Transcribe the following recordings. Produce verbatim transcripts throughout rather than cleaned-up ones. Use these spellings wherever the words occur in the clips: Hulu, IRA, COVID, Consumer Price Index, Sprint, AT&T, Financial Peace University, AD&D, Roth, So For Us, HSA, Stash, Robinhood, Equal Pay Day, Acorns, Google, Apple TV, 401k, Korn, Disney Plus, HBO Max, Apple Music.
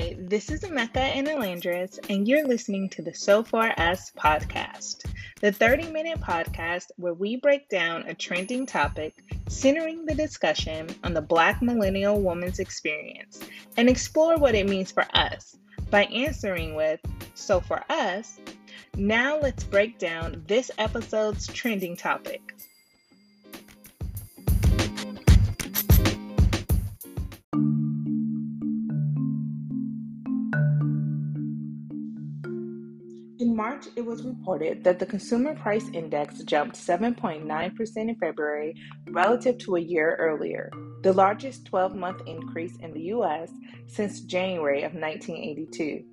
Hi, this is Emeka and Elandris, and you're listening to the So For Us podcast, the thirty-minute podcast where we break down a trending topic, centering the discussion on the Black millennial woman's experience, and explore what it means for us by answering with, So For Us, now let's break down this episode's trending topic. In March, it was reported that the Consumer Price Index jumped seven point nine percent in February relative to a year earlier, the largest twelve-month increase in the U S since January of nineteen eighty-two.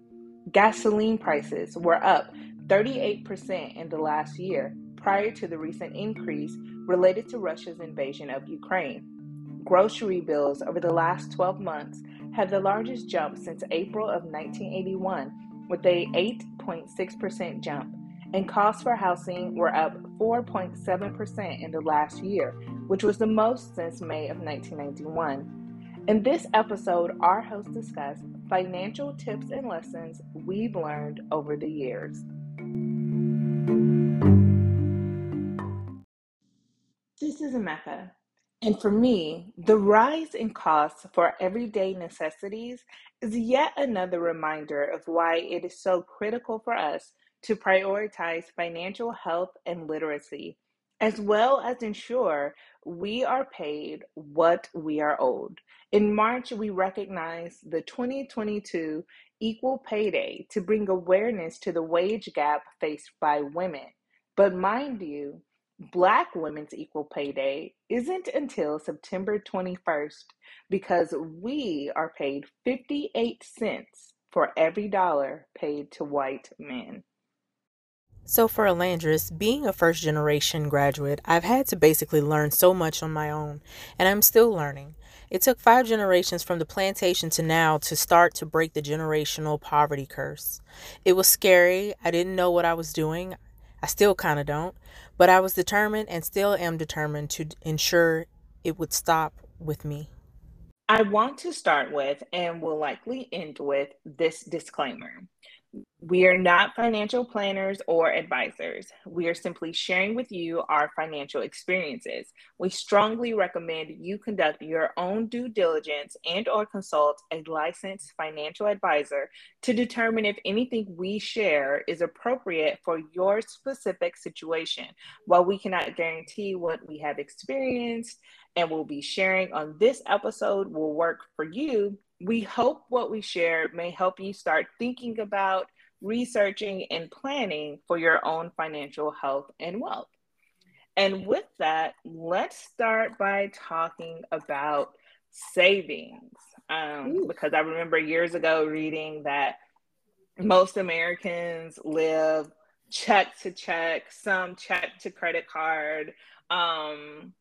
Gasoline prices were up thirty-eight percent in the last year, prior to the recent increase related to Russia's invasion of Ukraine. Grocery bills over the last twelve months had the largest jump since April of nineteen eighty-one, with a eight point six percent jump, and costs for housing were up four point seven percent in the last year, which was the most since May of nineteen ninety-one. In this episode, our hosts discuss financial tips and lessons we've learned over the years. This is Emeka. And for me, the rise in costs for everyday necessities is yet another reminder of why it is so critical for us to prioritize financial health and literacy, as well as ensure we are paid what we are owed. In March, we recognized the twenty twenty-two Equal Pay Day to bring awareness to the wage gap faced by women. But mind you, Black Women's Equal Pay Day isn't until September twenty-first because we are paid fifty-eight cents for every dollar paid to white men. So for Elandris, being a first-generation graduate, I've had to basically learn so much on my own, and I'm still learning. It took five generations from the plantation to now to start to break the generational poverty curse. It was scary. I didn't know what I was doing. I still kind of don't, but I was determined and still am determined to ensure it would stop with me. I want to start with, and will likely end with, this disclaimer. We are not financial planners or advisors. We are simply sharing with you our financial experiences. We strongly recommend you conduct your own due diligence and or consult a licensed financial advisor to determine if anything we share is appropriate for your specific situation. While we cannot guarantee what we have experienced and will be sharing on this episode will work for you, we hope what we share may help you start thinking about, researching, and planning for your own financial health and wealth. And with that, let's start by talking about savings. Um, because I remember years ago reading that most Americans live check to check, some check to credit card. Um,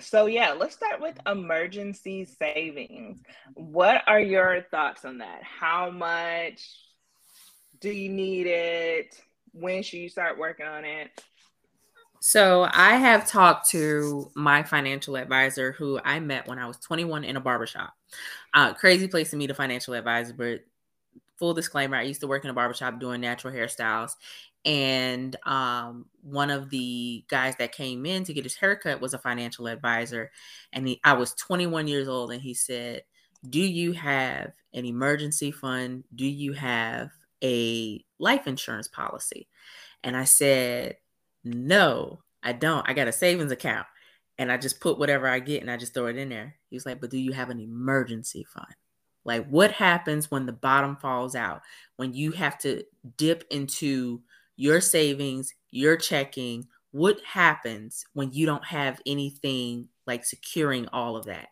So yeah, let's start with emergency savings. What are your thoughts on that? How much do you need it? When should you start working on it? So I have talked to my financial advisor who I met when I was twenty-one in a barbershop. Uh, crazy place to meet a financial advisor, but full disclaimer, I used to work in a barbershop doing natural hairstyles. And um, one of the guys that came in to get his haircut was a financial advisor. And he, I was twenty-one years old. And he said, do you have an emergency fund? Do you have a life insurance policy? And I said, no, I don't. I got a savings account. And I just put whatever I get and I just throw it in there. He was like, but do you have an emergency fund? Like, what happens when the bottom falls out, when you have to dip into your savings, your checking? What happens when you don't have anything like securing all of that?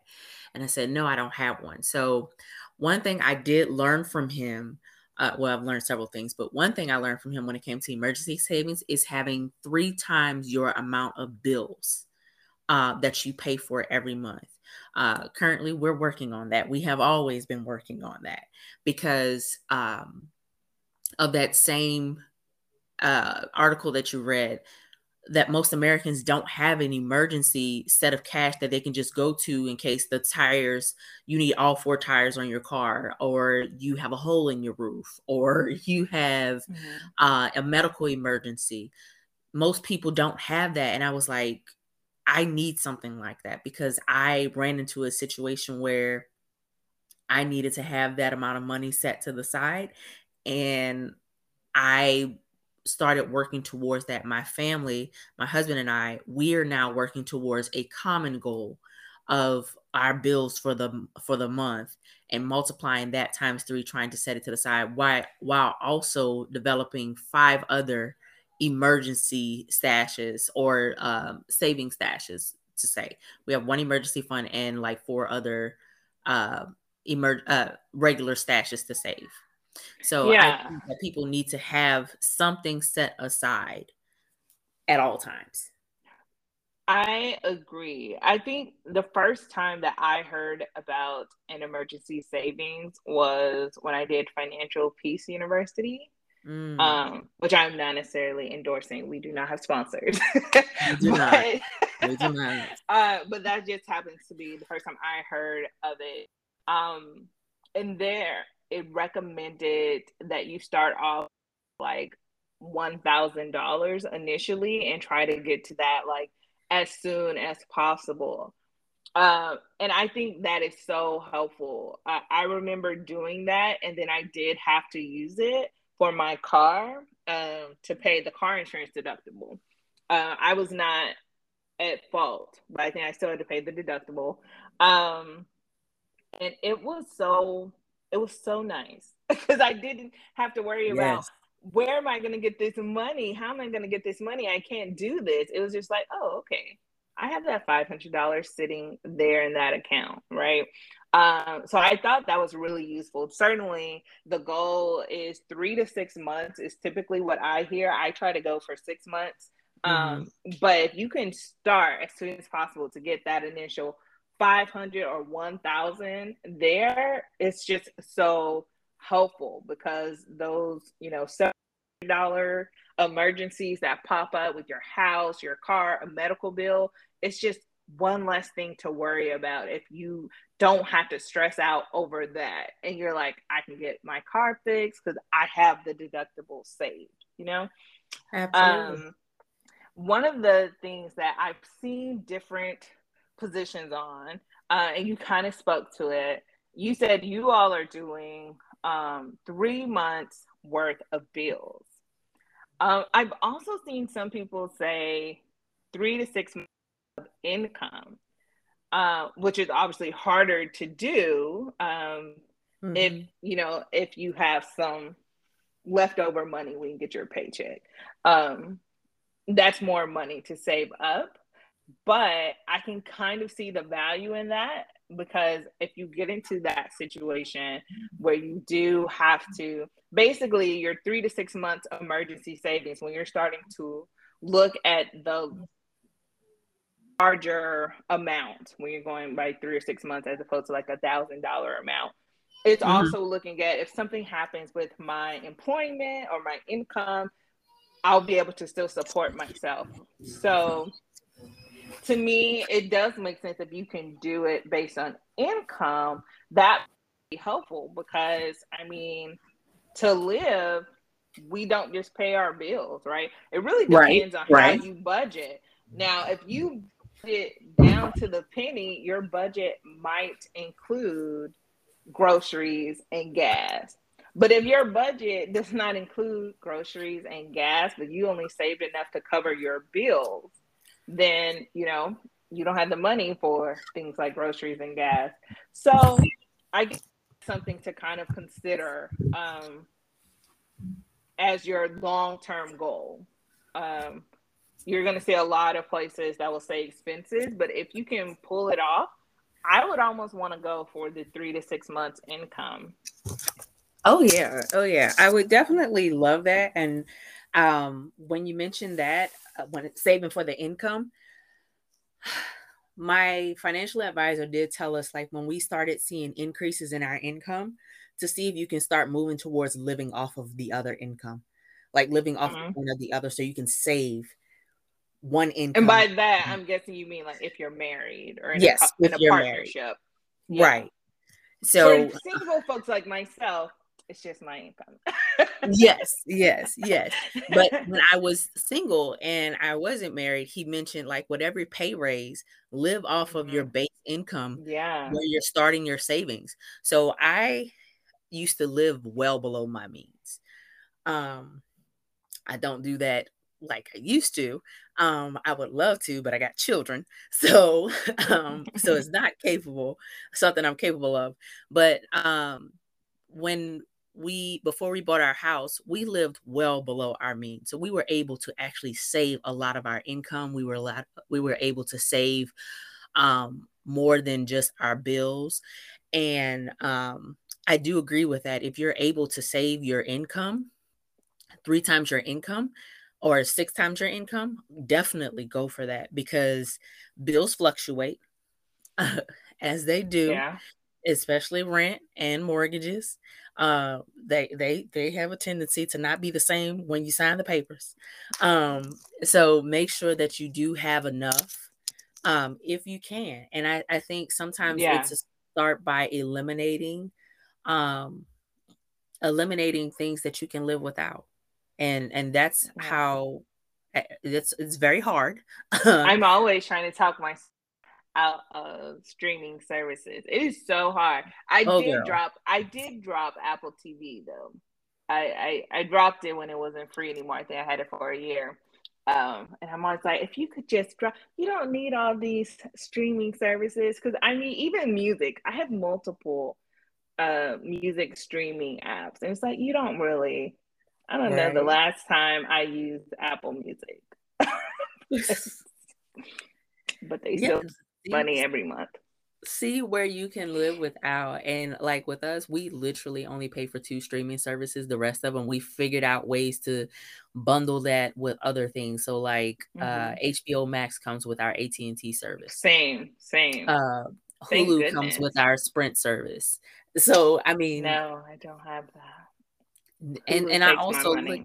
And I said, no, I don't have one. So one thing I did learn from him, uh, well, I've learned several things, but one thing I learned from him when it came to emergency savings is having three times your amount of bills uh, that you pay for every month. Uh, currently, we're working on that. We have always been working on that because um, of that same Uh, article that you read. that most Americans don't have an emergency set of cash that they can just go to in case the tires, you need all four tires on your car, or you have a hole in your roof, or you have mm-hmm. uh, a medical emergency. Most people don't have that. And I was like, I need something like that, because I ran into a situation where I needed to have that amount of money set to the side. And I started working towards that. My family, my husband and I, we are now working towards a common goal of our bills for the for the month and multiplying that times three, trying to set it to the side, while, while also developing five other emergency stashes or um, saving stashes. To say we have one emergency fund and like four other uh, emer- uh, regular stashes to save. So yeah. I think that people need to have something set aside at all times. I agree. I think the first time that I heard about an emergency savings was when I did Financial Peace University, mm. um, which I'm not necessarily endorsing. We do not have sponsors. We do not. We do not. Uh, but that just happens to be the first time I heard of it. Um, and there... it recommended that you start off like one thousand dollars initially and try to get to that like as soon as possible. Uh, and I think that is so helpful. Uh, I remember doing that, and then I did have to use it for my car um, to pay the car insurance deductible. Uh, I was not at fault, but I think I still had to pay the deductible. Um, and it was so... It was so nice because I didn't have to worry yes. about where am I going to get this money? How am I going to get this money? I can't do this. It was just like, oh, okay. I have that five hundred dollars sitting there in that account, right? Um, so I thought that was really useful. Certainly the goal is three to six months is typically what I hear. I try to go for six months. Um, mm-hmm. But if you can start as soon as possible to get that initial five hundred or one thousand there, it's just so helpful because those, you know, seven hundred dollars emergencies that pop up with your house, your car, a medical bill, it's just one less thing to worry about if you don't have to stress out over that. And you're like, I can get my car fixed because I have the deductible saved, you know? Absolutely. Um, one of the things that I've seen different positions on, uh, and you kind of spoke to it. You said you all are doing um, three months worth of bills. Um, I've also seen some people say three to six months of income, uh, which is obviously harder to do um, mm-hmm. if you know if you have some leftover money when you get your paycheck. Um, that's more money to save up. But I can kind of see the value in that because if you get into that situation where you do have to, basically your three to six months emergency savings, when you're starting to look at the larger amount, when you're going by three or six months as opposed to like a thousand dollar amount, it's mm-hmm. also looking at if something happens with my employment or my income, I'll be able to still support myself. So to me, it does make sense if you can do it based on income. That would be helpful because, I mean, to live, we don't just pay our bills, right? It really depends right, on right. how you budget. Now, if you get down to the penny, your budget might include groceries and gas. But if your budget does not include groceries and gas, but you only saved enough to cover your bills, then, you know, you don't have the money for things like groceries and gas. So I guess something to kind of consider um, as your long-term goal. Um, you're going to see a lot of places that will say expenses, but if you can pull it off, I would almost want to go for the three to six months income. Oh, yeah. Oh, yeah. I would definitely love that. And um, when you mentioned that, when it's saving for the income, my financial advisor did tell us, like, when we started seeing increases in our income, to see if you can start moving towards living off of the other income, like living off mm-hmm. of one or the other, so you can save one income. And by that, I'm guessing you mean like if you're married or in yes, a, in a partnership. Yeah. Right. So for single folks like myself, it's just my income. yes, yes, yes. But when I was single and I wasn't married, he mentioned like whatever your pay raise, live off mm-hmm. of your base income yeah. where you're starting your savings. So I used to live well below my means. Um, I don't do that like I used to. Um, I would love to, but I got children. So, um, so it's not capable, something I'm capable of. But um, when we, before we bought our house, we lived well below our means. So we were able to actually save a lot of our income. We were a lot, we were able to save um, more than just our bills. And um, I do agree with that. If you're able to save your income, three times your income, or six times your income, definitely go for that, because bills fluctuate uh, as they do, yeah. especially rent and mortgages. Uh, they they they have a tendency to not be the same when you sign the papers. Um, so make sure that you do have enough um, if you can. And I, I think sometimes yeah. it's to start by eliminating um, eliminating things that you can live without. And and that's how it's it's very hard. I'm always trying to talk myself out of streaming services. It is so hard. I oh, did girl. drop I did drop Apple T V though. I, I I dropped it when it wasn't free anymore. I think I had it for a year. Um, and I'm always like, if you could just drop, you don't need all these streaming services, because I mean, even music. I have multiple uh, music streaming apps, and it's like you don't really. I don't right. know the last time I used Apple Music, but they still yes. money every month. See where you can live without. And like with us, we literally only pay for two streaming services. The rest of them, we figured out ways to bundle that with other things. So like mm-hmm. uh, H B O Max comes with our A T and T service. Same, same. Uh, Hulu comes with our Sprint service. So, I mean. No, I don't have that. And and I also look,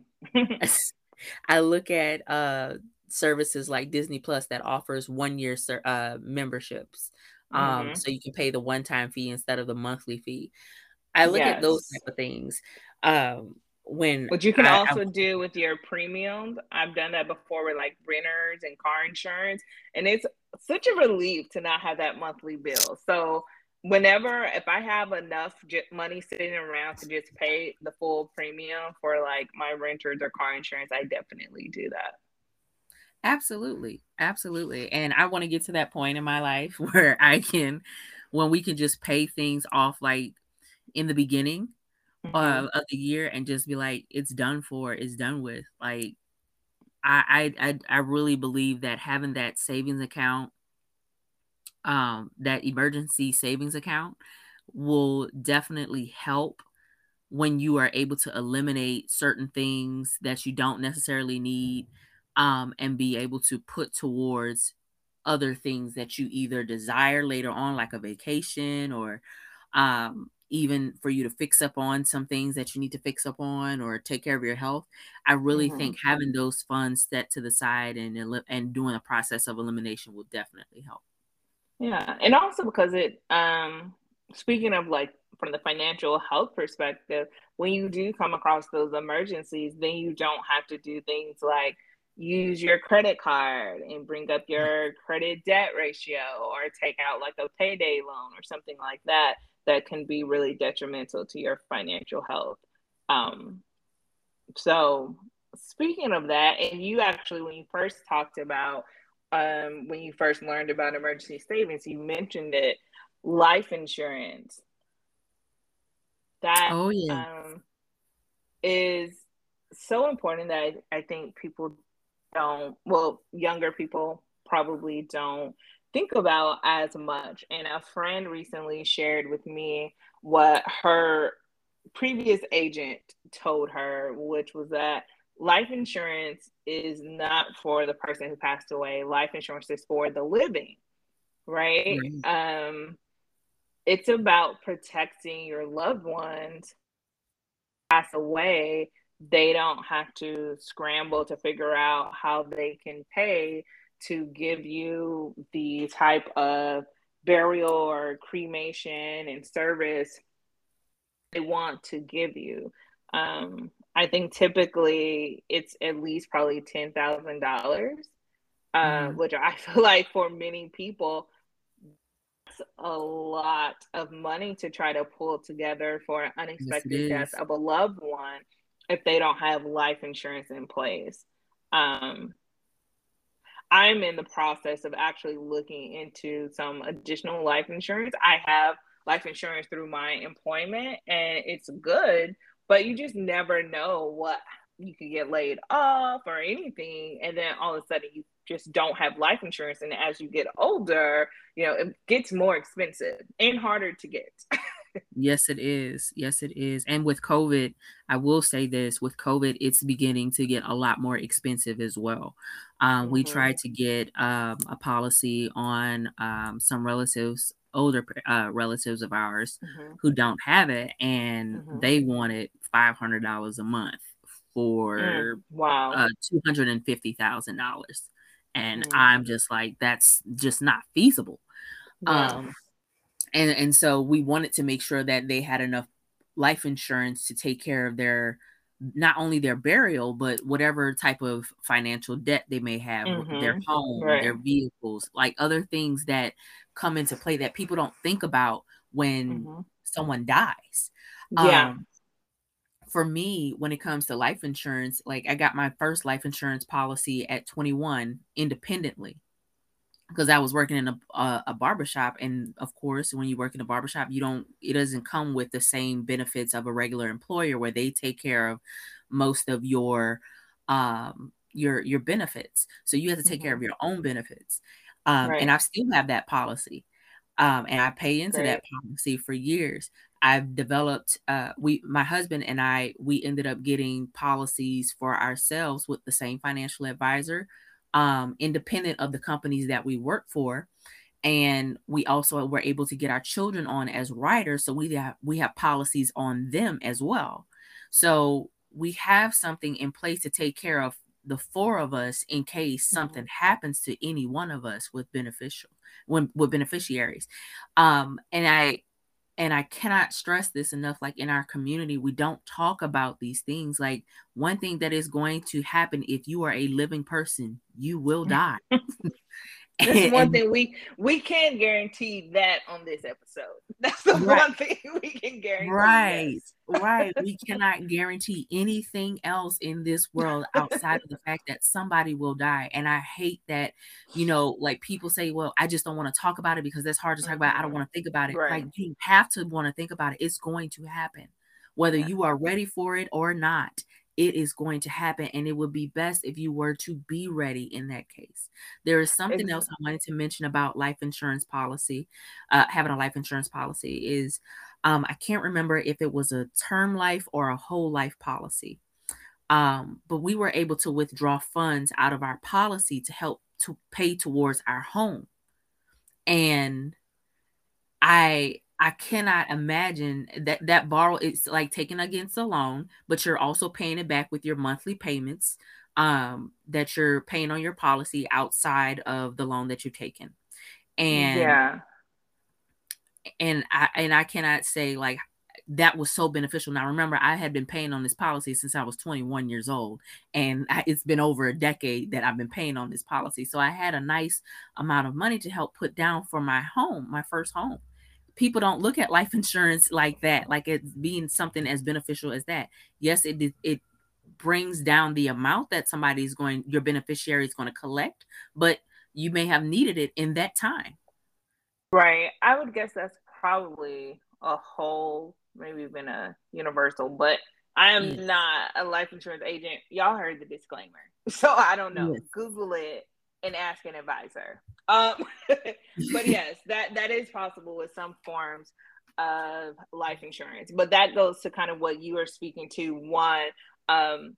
I look at uh, services like Disney Plus that offers one year ser- uh, memberships, um, mm-hmm. so you can pay the one time fee instead of the monthly fee. I look yes. at those type of things. Um, when what you can I, also I, do with your premiums, I've done that before with like renters and car insurance, and it's such a relief to not have that monthly bill. So. Whenever, if I have enough j- money sitting around to just pay the full premium for like my renters or car insurance, I definitely do that. Absolutely. Absolutely. And I want to get to that point in my life where I can, when we can just pay things off, like in the beginning mm-hmm. of, of the year, and just be like, it's done for, it's done with. Like, I, I, I really believe that having that savings account, Um, that emergency savings account will definitely help when you are able to eliminate certain things that you don't necessarily need, um, and be able to put towards other things that you either desire later on, like a vacation, or um, even for you to fix up on some things that you need to fix up on, or take care of your health. I really mm-hmm. think having those funds set to the side and and doing a process of elimination will definitely help. Yeah. And also because it, um, speaking of like from the financial health perspective, when you do come across those emergencies, then you don't have to do things like use your credit card and bring up your credit debt ratio, or take out like a payday loan or something like that, that can be really detrimental to your financial health. Um, so speaking of that, and you actually, when you first talked about Um, when you first learned about emergency savings, you mentioned it, life insurance. That oh, yeah. um, is so important that I, I think people don't, well, younger people probably don't think about as much. And a friend recently shared with me what her previous agent told her, which was that life insurance is not for the person who passed away. Life insurance is for the living, right? right. Um, it's about protecting your loved ones pass away they don't have to scramble to figure out how they can pay to give you the type of burial or cremation and service they want to give you. Um, I think typically it's at least probably ten thousand dollars, uh, mm-hmm. which I feel like for many people, that's a lot of money to try to pull together for an unexpected yes, death of a loved one if they don't have life insurance in place. Um, I'm in the process of actually looking into some additional life insurance. I have life insurance through my employment and it's good, but you just never know what you could get laid off or anything. And then all of a sudden you just don't have life insurance. And as you get older, you know, it gets more expensive and harder to get. Yes, it is. Yes, it is. And with COVID, I will say this, with COVID, it's beginning to get a lot more expensive as well. Um, mm-hmm. We tried to get um, a policy on um, some relatives, older uh, relatives of ours mm-hmm. who don't have it. And mm-hmm. they wanted five hundred dollars a month for mm. wow. uh, two hundred fifty thousand dollars. And mm-hmm. I'm just like, that's just not feasible. Wow. Um, And and so we wanted to make sure that they had enough life insurance to take care of their, not only their burial, but whatever type of financial debt they may have, mm-hmm. their home, right. their vehicles, like other things that come into play that people don't think about when mm-hmm. someone dies. Yeah. Um, for me, when it comes to life insurance, like I got my first life insurance policy at twenty-one independently. Because I was working in a, a a barbershop, and of course, when you work in a barbershop, you don't it doesn't come with the same benefits of a regular employer where they take care of most of your um your your benefits. So you have to take mm-hmm. care of your own benefits. Um, right. And I still have that policy, um, and I pay into Great. that policy for years. I've developed uh, we my husband and I we ended up getting policies for ourselves with the same financial advisor. Um, independent of the companies that we work for. And we also were able to get our children on as riders. So we have, we have policies on them as well. So we have something in place to take care of the four of us in case something mm-hmm. happens to any one of us with beneficial when with beneficiaries. Um, and I, and I cannot stress this enough, like in our community, we don't talk about these things. Like one thing that is going to happen if you are a living person, you will die. That's one thing we we can guarantee that on this episode. That's the right. one thing we can guarantee. Right, right. We cannot guarantee anything else in this world outside of the fact that somebody will die. And I hate that, you know, like people say, well, I just don't want to talk about it because that's hard to talk mm-hmm. about. I don't want to think about it. Right. Like you have to want to think about it. It's going to happen, whether yeah. you are ready for it or not. It is going to happen, and it would be best if you were to be ready in that case. There is something exactly. else I wanted to mention about life insurance policy, uh, having a life insurance policy is, um, I can't remember if it was a term life or a whole life policy, um, but we were able to withdraw funds out of our policy to help to pay towards our home. And I... I cannot imagine that that borrow it's like taking against a loan, but you're also paying it back with your monthly payments um, that you're paying on your policy outside of the loan that you've taken. And, yeah. and I, and I cannot say like, that was so beneficial. Now, remember, I had been paying on this policy since I was twenty-one years old, and I, it's been over a decade that I've been paying on this policy. So I had a nice amount of money to help put down for my home, my first home. People don't look at life insurance like that, like it being something as beneficial as that. Yes, it it brings down the amount that somebody's going, your beneficiary is going to collect, but you may have needed it in that time. Right. I would guess that's probably a whole, maybe even a universal, but I am yes. not a life insurance agent. Y'all heard the disclaimer. So I don't know. Yes. Google it and ask an advisor. Um, but yes, that, that is possible with some forms of life insurance, but that goes to kind of what you are speaking to. One, um,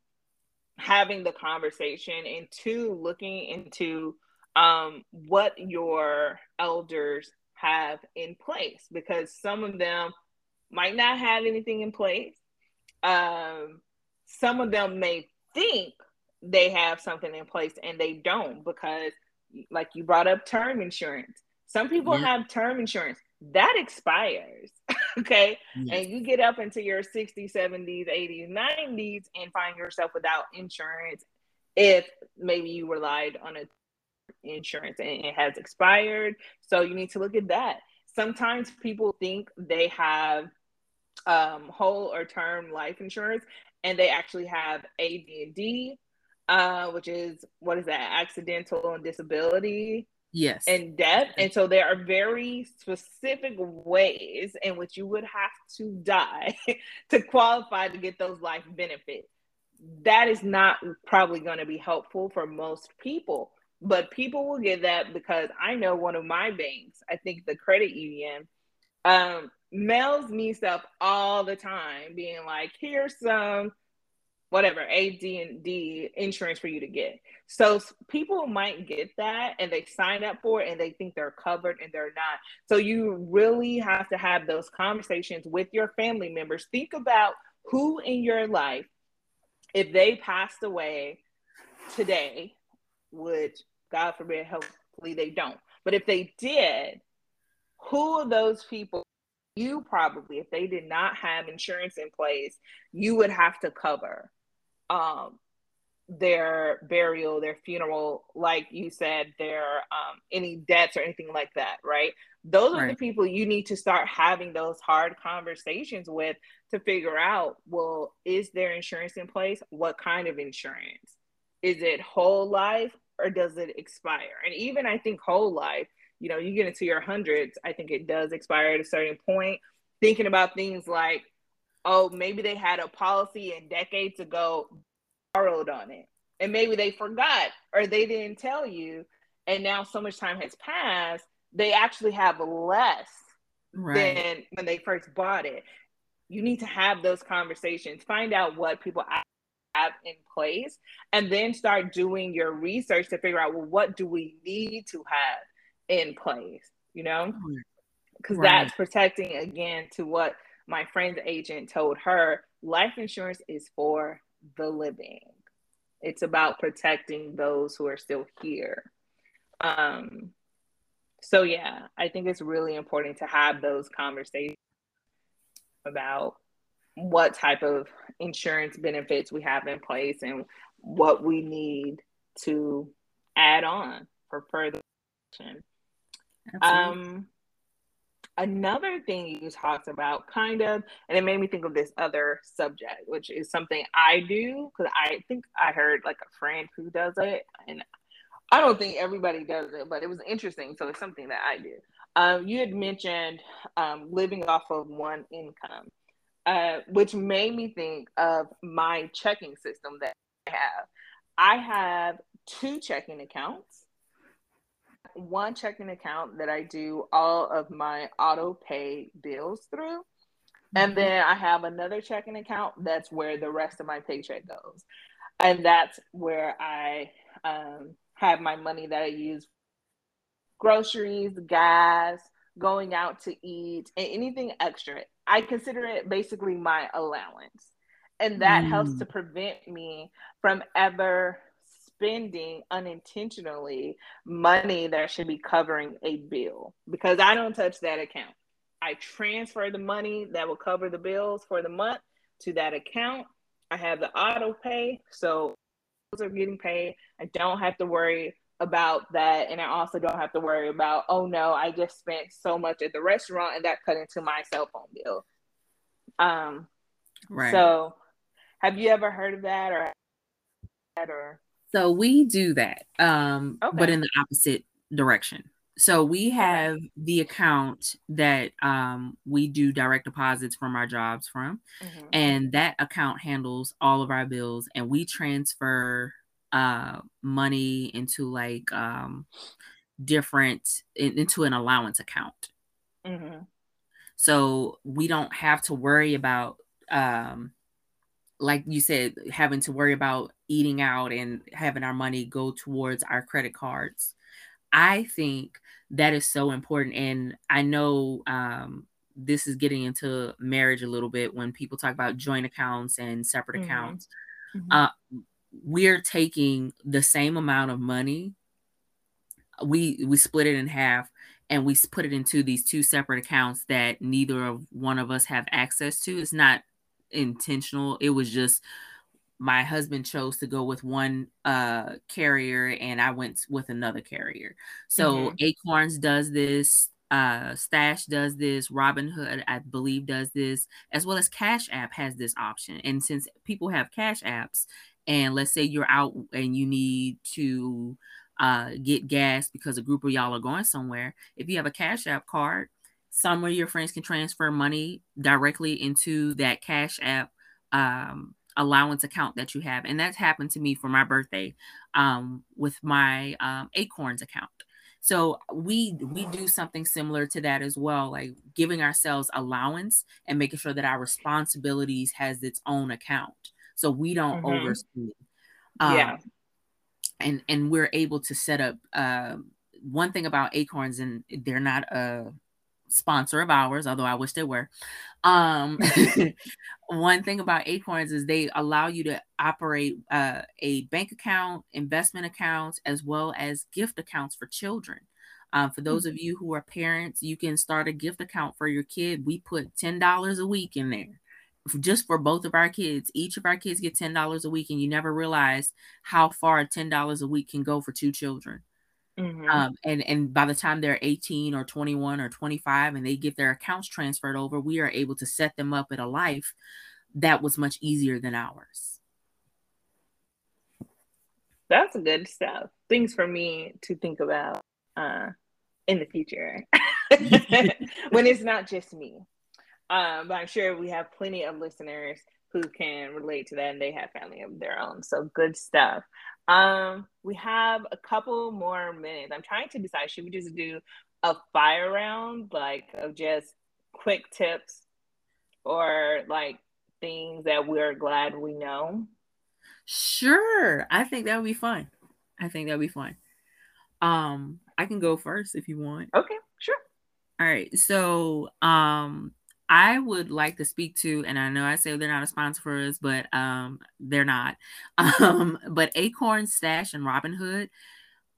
having the conversation, and two, looking into um, what your elders have in place, because some of them might not have anything in place. Um, some of them may think they have something in place and they don't, because like you brought up term insurance. Some people mm-hmm. have term insurance that expires, okay? Yes. And you get up into your sixties, seventies, eighties, nineties and find yourself without insurance if maybe you relied on a insurance and it has expired. So you need to look at that. Sometimes people think they have um, whole or term life insurance, and they actually have A D and D, uh, which is, what is that? Accidental and disability. Yes. And death. And so there are very specific ways in which you would have to die to qualify to get those life benefits. That is not probably going to be helpful for most people, but people will get that, because I know one of my banks, I think the credit union, um, mails me stuff all the time being like, here's some whatever A D and D insurance for you to get. So people might get that and they sign up for it and they think they're covered, and they're not. So you really have to have those conversations with your family members. Think about who in your life, if they passed away today, which God forbid, hopefully they don't, but if they did, who of those people you probably, if they did not have insurance in place, you would have to cover um, their burial, their funeral, like you said, their um, any debts or anything like that, right? Those are right. the people you need to start having those hard conversations with to figure out, well, is there insurance in place? What kind of insurance? Is it whole life or does it expire? And even I think whole life, you know, you get into your hundreds, I think it does expire at a certain point. Thinking about things like, oh, maybe they had a policy and decades ago borrowed on it, and maybe they forgot or they didn't tell you, and now so much time has passed, they actually have less right. than when they first bought it. You need to have those conversations, find out what people have in place, and then start doing your research to figure out, well, what do we need to have in place, you know, because right. that's protecting, again, to what my friend's agent told her, life insurance is for the living. It's about protecting those who are still here. Um, so yeah, I think it's really important to have those conversations about what type of insurance benefits we have in place and what we need to add on for further action. Um, another thing you talked about, kind of, and it made me think of this other subject, which is something I do, because I think I heard like a friend who does it, and I don't think everybody does it, but it was interesting, so it's something that I do. Um, you had mentioned um, living off of one income, uh, which made me think of my checking system that I have. I have two checking accounts. One checking account that I do all of my auto pay bills through. And then I have another checking account that's where the rest of my paycheck goes. And that's where I um, have my money that I use for groceries, gas, going out to eat, and anything extra. I consider it basically my allowance. And that mm. helps to prevent me from ever spending unintentionally money that should be covering a bill, because I don't touch that account. I transfer the money that will cover the bills for the month to that account. I have the auto pay, so those are getting paid. I don't have to worry about that, and I also don't have to worry about, oh no, I just spent so much at the restaurant and that cut into my cell phone bill. Um, right. So, have you ever heard of that or that or? So we do that, um, okay. but in the opposite direction. So we have the account that um, we do direct deposits from our jobs from, mm-hmm. and that account handles all of our bills, and we transfer uh, money into like um, different, in, into an allowance account. Mm-hmm. So we don't have to worry about, um, like you said, having to worry about eating out and having our money go towards our credit cards. I think that is so important. And I know um, this is getting into marriage a little bit when people talk about joint accounts and separate mm-hmm. accounts. Mm-hmm. Uh, we're taking the same amount of money. We we split it in half and we put it into these two separate accounts that neither of one of us have access to. It's not intentional. It was just my husband chose to go with one uh, carrier and I went with another carrier. So mm-hmm. Acorns does this. Uh, Stash does this. Robinhood, I believe, does this, as well as Cash App has this option. And since people have Cash Apps, and let's say you're out and you need to uh, get gas because a group of y'all are going somewhere, if you have a Cash App card, some of your friends can transfer money directly into that Cash App um, allowance account that you have. And that's happened to me for my birthday um, with my um, Acorns account. So we we do something similar to that as well, like giving ourselves allowance and making sure that our responsibilities has its own account. So we don't mm-hmm. overspend. Um, yeah. And, and we're able to set up uh, one thing about Acorns, and they're not a sponsor of ours, although I wish they were. Um, one thing about Acorns is they allow you to operate uh, a bank account, investment accounts, as well as gift accounts for children. Uh, for those mm-hmm. of you who are parents, you can start a gift account for your kid. We put ten dollars a week in there just for both of our kids. Each of our kids get ten dollars a week, and you never realize how far ten dollars a week can go for two children. Mm-hmm. Um, and, and by the time they're eighteen or twenty-one or twenty-five and they get their accounts transferred over, we are able to set them up at a life that was much easier than ours. That's good stuff. Things for me to think about uh, in the future when it's not just me. Um, but I'm sure we have plenty of listeners who can relate to that, and they have family of their own. So good stuff. Um, we have a couple more minutes. I'm trying to decide, should we just do a fire round, like of just quick tips or like things that we're glad we know? Sure. I think that would be fun. I think that would be fun. Um, I can go first if you want. Okay, sure. All right. So, um, I would like to speak to, and I know I say they're not a sponsor for us, but um, they're not. Um, but Acorns, Stash, and Robinhood,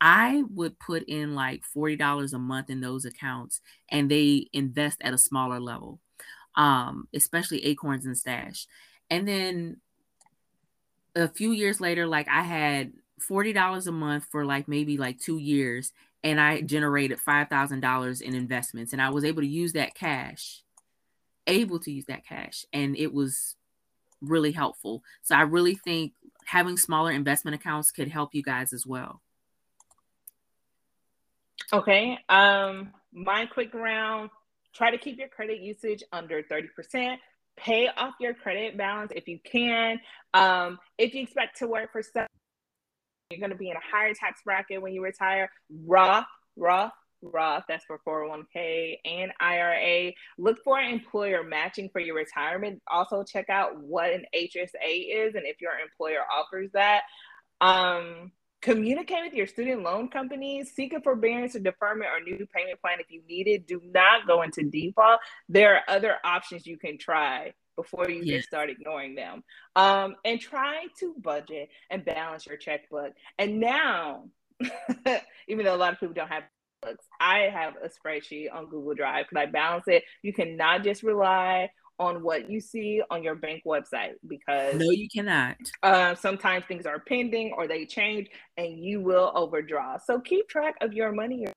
I would put in like forty dollars a month in those accounts, and they invest at a smaller level, um, especially Acorns and Stash. And then a few years later, like I had forty dollars a month for like maybe like two years, and I generated five thousand dollars in investments, and I was able to use that cash. able to use that cash and it was really helpful. So I really think having smaller investment accounts could help you guys as well. Okay. Um, my quick round, try to keep your credit usage under thirty percent. Pay off your credit balance if you can. Um, if you expect to work for some, you're going to be in a higher tax bracket when you retire. Roth, Roth. Roth, that's for four oh one k and I R A. Look for employer matching for your retirement. Also check out what an H S A is and if your employer offers that. Um, communicate with your student loan companies. Seek a forbearance or deferment or new payment plan if you need it. Do not go into default. There are other options you can try before you yes. just start ignoring them. Um, and try to budget and balance your checkbook. And now, even though a lot of people don't have I have a spreadsheet on Google Drive because I balance it. You cannot just rely on what you see on your bank website because no, you cannot. Uh, sometimes things are pending or they change and you will overdraw. So keep track of your money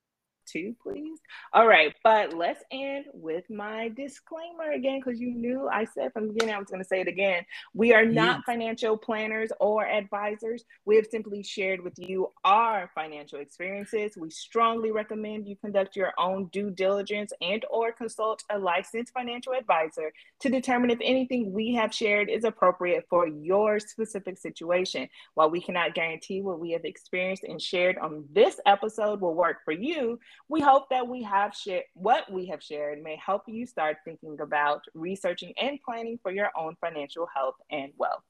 too, please. All right, but let's end with my disclaimer again because you knew I said from the beginning I was going to say it again. We are not yes. financial planners or advisors. We have simply shared with you our financial experiences. We strongly recommend you conduct your own due diligence and or consult a licensed financial advisor to determine if anything we have shared is appropriate for your specific situation. While we cannot guarantee what we have experienced and shared on this episode will work for you, we hope that we have shared what we have shared may help you start thinking about researching and planning for your own financial health and wealth.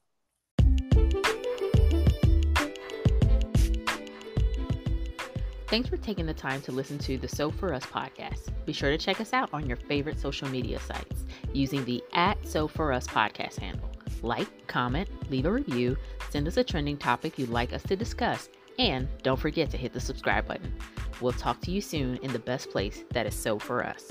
Thanks for taking the time to listen to the So For Us podcast. Be sure to check us out on your favorite social media sites using the at So For Us podcast handle. Like, comment, leave a review, send us a trending topic you'd like us to discuss, and don't forget to hit the subscribe button. We'll talk to you soon in the best place that is So For Us.